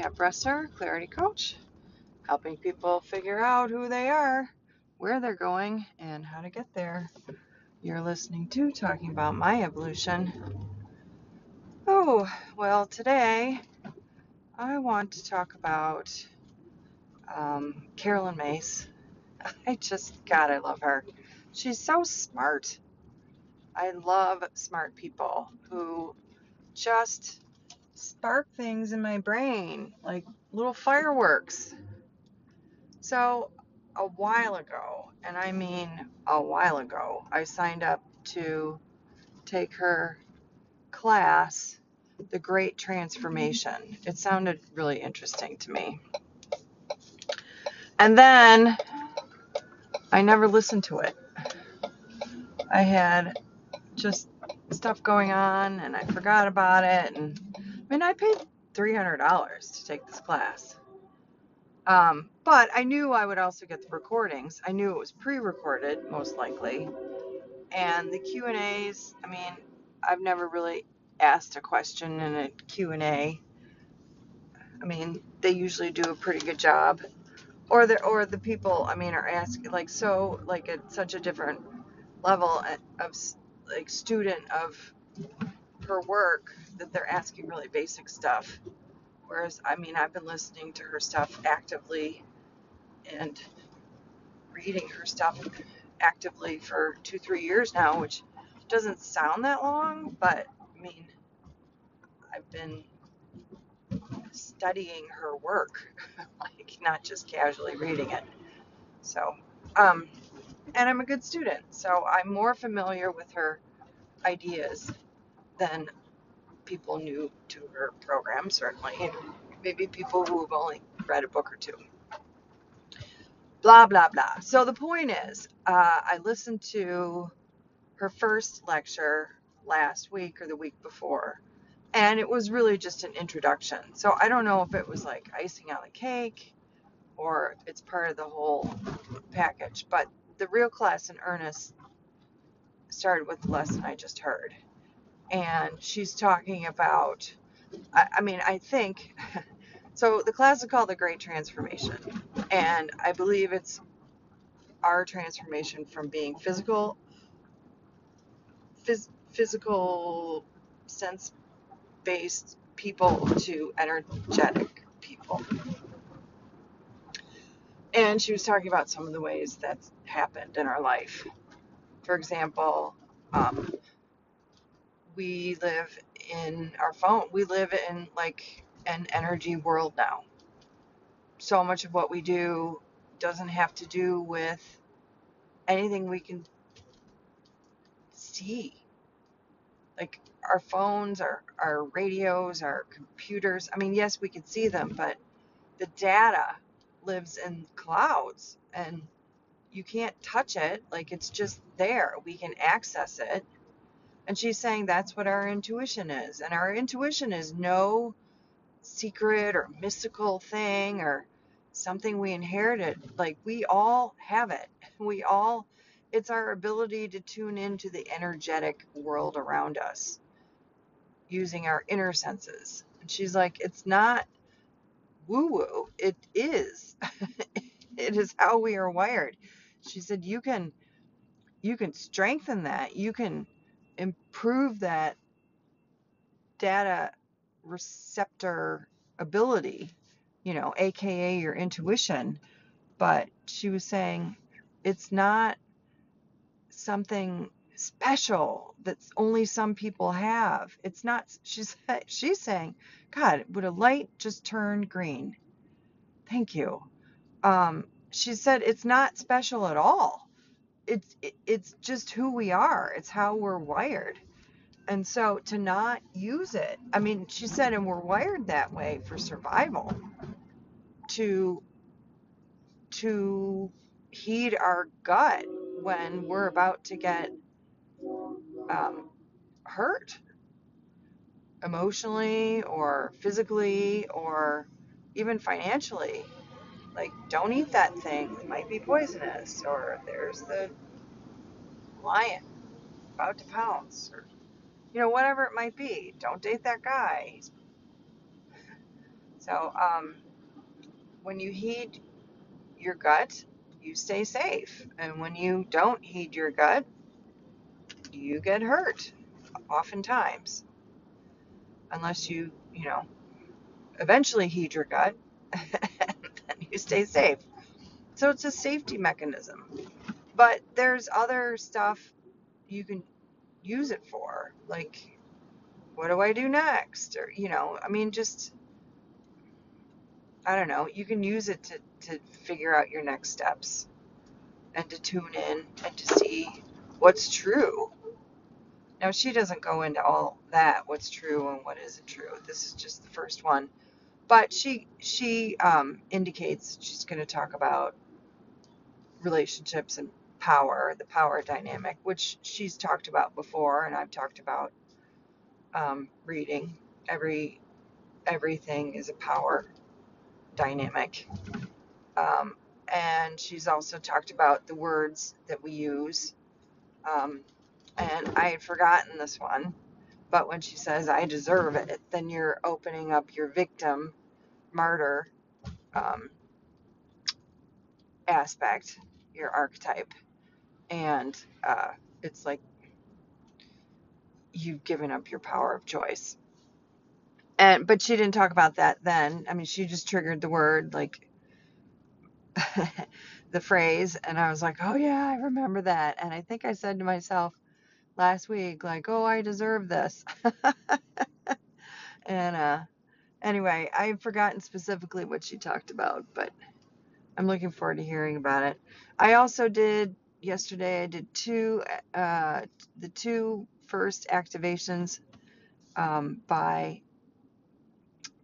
Handicap wrestler, clarity coach, helping people figure out who they are, where they're going, and how to get there. You're listening to Talking About My Evolution. Oh, well, today I want to talk about Carolyn Mace. God, I love her. She's so smart. I love smart people who just spark things in my brain like little fireworks. So a while ago, and I mean a while ago, I signed up to take her class, The Great Transformation. It sounded really interesting to me. And then I never listened to it. I had just stuff going on and I forgot about it. And I mean, I paid $300 to take this class. But I knew I would also get the recordings. I knew it was pre-recorded, most likely. And the Q&As, I mean, I've never really asked a question in a Q&A. I mean, they usually do a pretty good job. Or the people, I mean, are asking, like, so, like, at such a different level of, like, student of her work that they're asking really basic stuff. Whereas, I mean, I've been listening to her stuff actively and reading her stuff actively for 2-3 years now, which doesn't sound that long, but, I mean, I've been studying her work, like not just casually reading it. So, and I'm a good student, so I'm more familiar with her ideas than people new to her program, certainly, and maybe people who have only read a book or two. Blah, blah, blah. So the point is, I listened to her first lecture last week or the week before, and it was really just an introduction. So I don't know if it was like icing on the cake or it's part of the whole package. But the real class in earnest started with the lesson I just heard. And she's talking about, so the class is called The Great Transformation. And I believe it's our transformation from being physical sense based people to energetic people. And she was talking about some of the ways that's happened in our life. For example, we live in our phone. We live in like an energy world now. So much of what we do doesn't have to do with anything we can see. Like our phones, our radios, our computers. I mean, yes, we can see them, but the data lives in clouds and you can't touch it. Like it's just there. We can access it. And she's saying that's what our intuition is. And our intuition is no secret or mystical thing or something we inherited. Like we all have it. It's our ability to tune into the energetic world around us using our inner senses. And she's like, it's not woo-woo. It is. It is how we are wired. She said, you can strengthen that. You can improve that data receptor ability, AKA your intuition. But she was saying it's not something special that's only some people have. It's not, she's saying, God, would a light just turn green? Thank you. She said, it's not special at all. It's just who we are. It's how we're wired. And so to not use it, I mean, she said, and we're wired that way for survival, to heed our gut when we're about to get hurt emotionally or physically or even financially. Like, don't eat that thing. It might be poisonous. Or there's the lion about to pounce. Or, whatever it might be. Don't date that guy. So when you heed your gut, you stay safe. And when you don't heed your gut, you get hurt oftentimes. Unless you, you know, eventually heed your gut and then you stay safe. So it's a safety mechanism. But there's other stuff you can use it for. Like, what do I do next? Or, you know, I mean, just, I don't know. You can use it to figure out your next steps and to tune in and to see what's true. Now, she doesn't go into all that, what's true and what isn't true. This is just the first one. But she indicates she's going to talk about relationships and power, the power dynamic, which she's talked about before, and I've talked about reading. Everything is a power dynamic. And she's also talked about the words that we use. And I had forgotten this one, but when she says, I deserve it, then you're opening up your victim, martyr aspect, your archetype. And it's like you've given up your power of choice. But she didn't talk about that then. I mean, she just triggered the word, like the phrase. And I was like, oh, yeah, I remember that. And I think I said to myself, last week, like, oh, I deserve this. And anyway, I've forgotten specifically what she talked about, but I'm looking forward to hearing about it. I also did yesterday, I did the two first activations by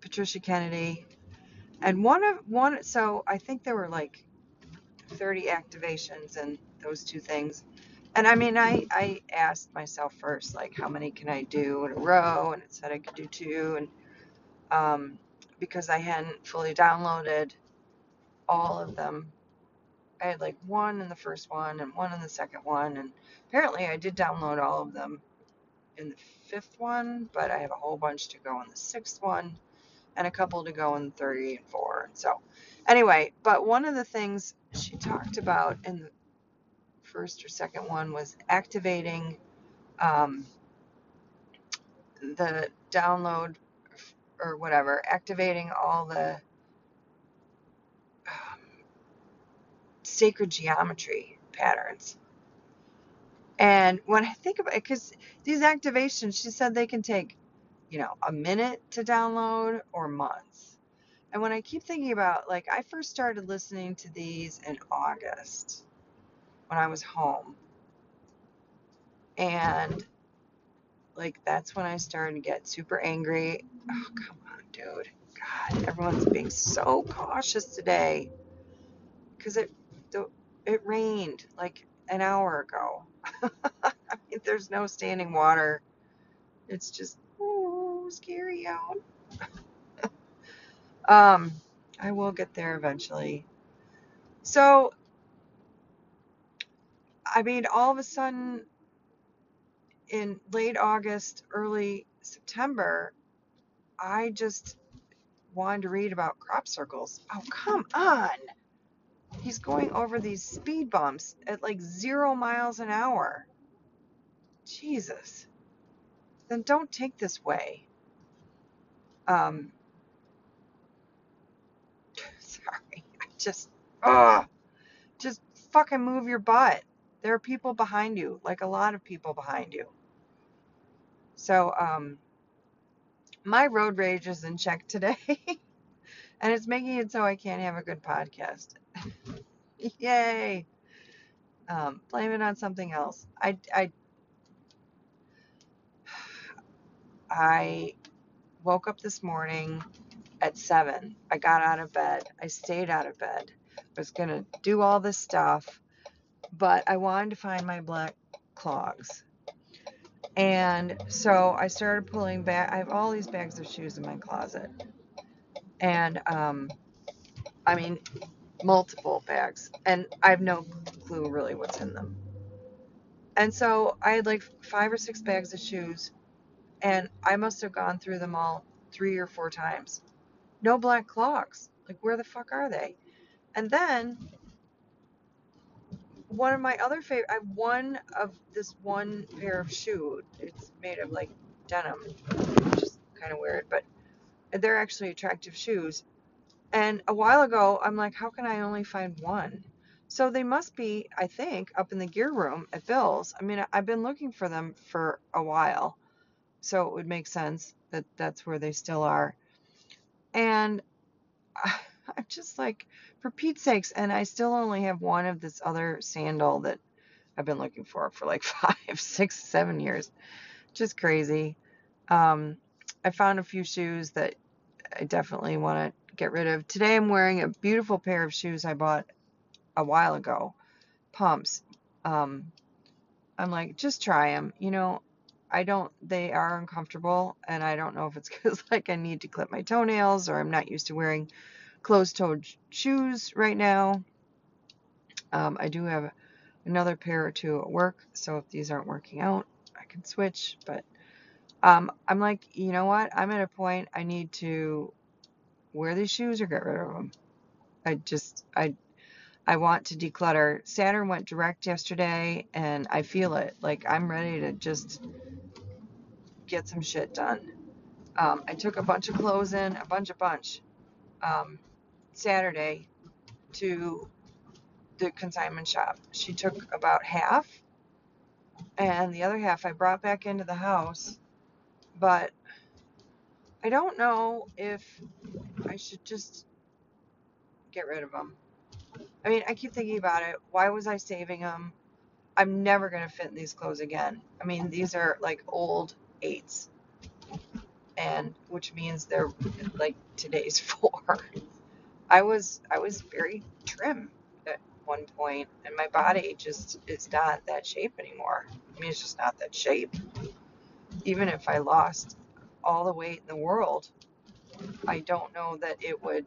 Patricia Kennedy, and one. So I think there were like 30 activations in those two things. And I mean, I asked myself first, like, how many can I do in a row? And it said I could do two. And because I hadn't fully downloaded all of them, I had like one in the first one and one in the second one. And apparently I did download all of them in the fifth one, but I have a whole bunch to go in the sixth one and a couple to go in 3 and 4. So anyway, but one of the things she talked about in the first or second one was activating the download or whatever, activating all the sacred geometry patterns. And when I think about it, because these activations, she said they can take, you know, a minute to download or months. And when I keep thinking about, like, I first started listening to these in August when I was home, and like that's when I started to get super angry. Oh, come on, dude. God, everyone's being so cautious today because it rained like an hour ago. I mean, there's no standing water. It's just scary out. I will get there eventually. So I mean, all of a sudden, in late August, early September, I just wanted to read about crop circles. Oh, come on. He's going over these speed bumps at like 0 miles an hour. Jesus. Then don't take this way. Sorry. I just, just fucking move your butt. There are people behind you, like a lot of people behind you. So my road rage is in check today. And it's making it so I can't have a good podcast. Yay. Blame it on something else. I woke up this morning at 7. I got out of bed. I stayed out of bed. I was going to do all this stuff. But I wanted to find my black clogs. And so I started pulling back. I have all these bags of shoes in my closet. And, I mean, multiple bags. And I have no clue really what's in them. And so I had like 5 or 6 bags of shoes. And I must have gone through them all 3 or 4 times. no black clocks. Like, where the fuck are they? And then one of my other favorite, I have one pair of shoe. It's made of like denim, which is kind of weird, but they're actually attractive shoes. And a while ago, I'm like, how can I only find one? So they must be, I think, up in the gear room at Bill's. I mean, I've been looking for them for a while, so it would make sense that that's where they still are. And I'm just like, for Pete's sakes, and I still only have one of this other sandal that I've been looking for like 5, 6, 7 years. Just crazy. I found a few shoes that I definitely want to get rid of. Today I'm wearing a beautiful pair of shoes I bought a while ago. Pumps. I'm like, just try them. You know, they are uncomfortable, and I don't know if it's because like I need to clip my toenails or I'm not used to wearing closed-toed shoes right now. I do have another pair or two at work, so if these aren't working out, I can switch. But I'm like, you know what? I'm at a point I need to wear these shoes or get rid of them. I want to declutter. Saturn went direct yesterday, and I feel it. Like, I'm ready to just get some shit done. I took a bunch of clothes in, Saturday to the consignment shop. She took about half, and the other half I brought back into the house, but I don't know if I should just get rid of them. I mean, I keep thinking about it. Why was I saving them? I'm never going to fit in these clothes again. I mean, these are like old 8s, and which means they're like today's 4. I was very trim at one point, and my body just is not that shape anymore. I mean, it's just not that shape. Even if I lost all the weight in the world, I don't know that it would.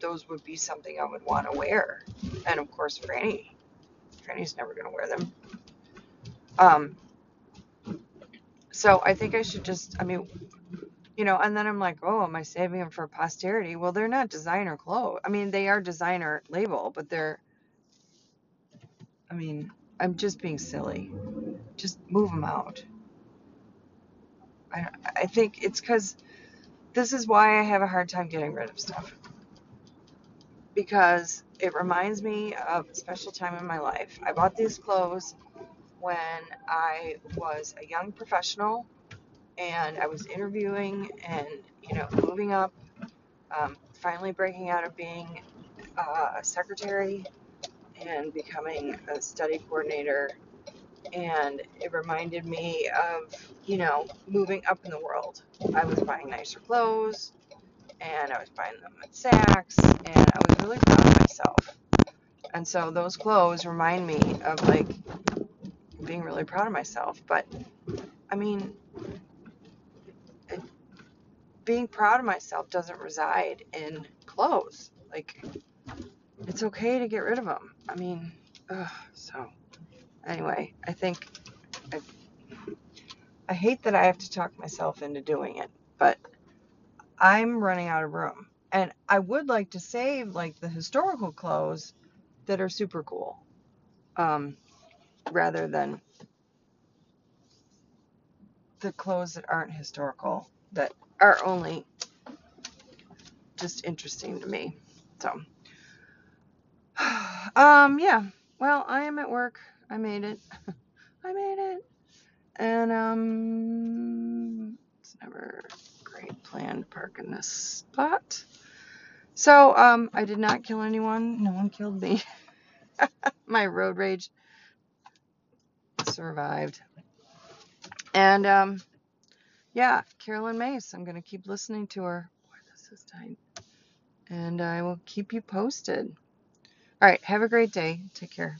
Those would be something I would want to wear. And of course, Franny's never going to wear them. So I think I should just, I mean, you know, and then I'm like, oh, am I saving them for posterity? Well, they're not designer clothes. I mean, they are designer label, but they're, I mean, I'm just being silly. Just move them out. I think it's because this is why I have a hard time getting rid of stuff. Because it reminds me of a special time in my life. I bought these clothes when I was a young professional, and I was interviewing and, you know, moving up, finally breaking out of being a secretary and becoming a study coordinator. And it reminded me of, you know, moving up in the world. I was buying nicer clothes, and I was buying them at Saks, and I was really proud of myself. And so those clothes remind me of, like, being really proud of myself. But, I mean, being proud of myself doesn't reside in clothes. Like, it's okay to get rid of them. I mean, ugh, so, anyway, I think I hate that I have to talk myself into doing it, but I'm running out of room, and I would like to save like the historical clothes that are super cool, rather than the clothes that aren't historical, that are only just interesting to me. So, yeah, well, I am at work. I made it. I made it. And, it's never planned park in this spot. So, I did not kill anyone. No one killed me. My road rage survived. And, yeah, Carolyn Mace. I'm going to keep listening to her. Boy, this is tight. And I will keep you posted. All right. Have a great day. Take care.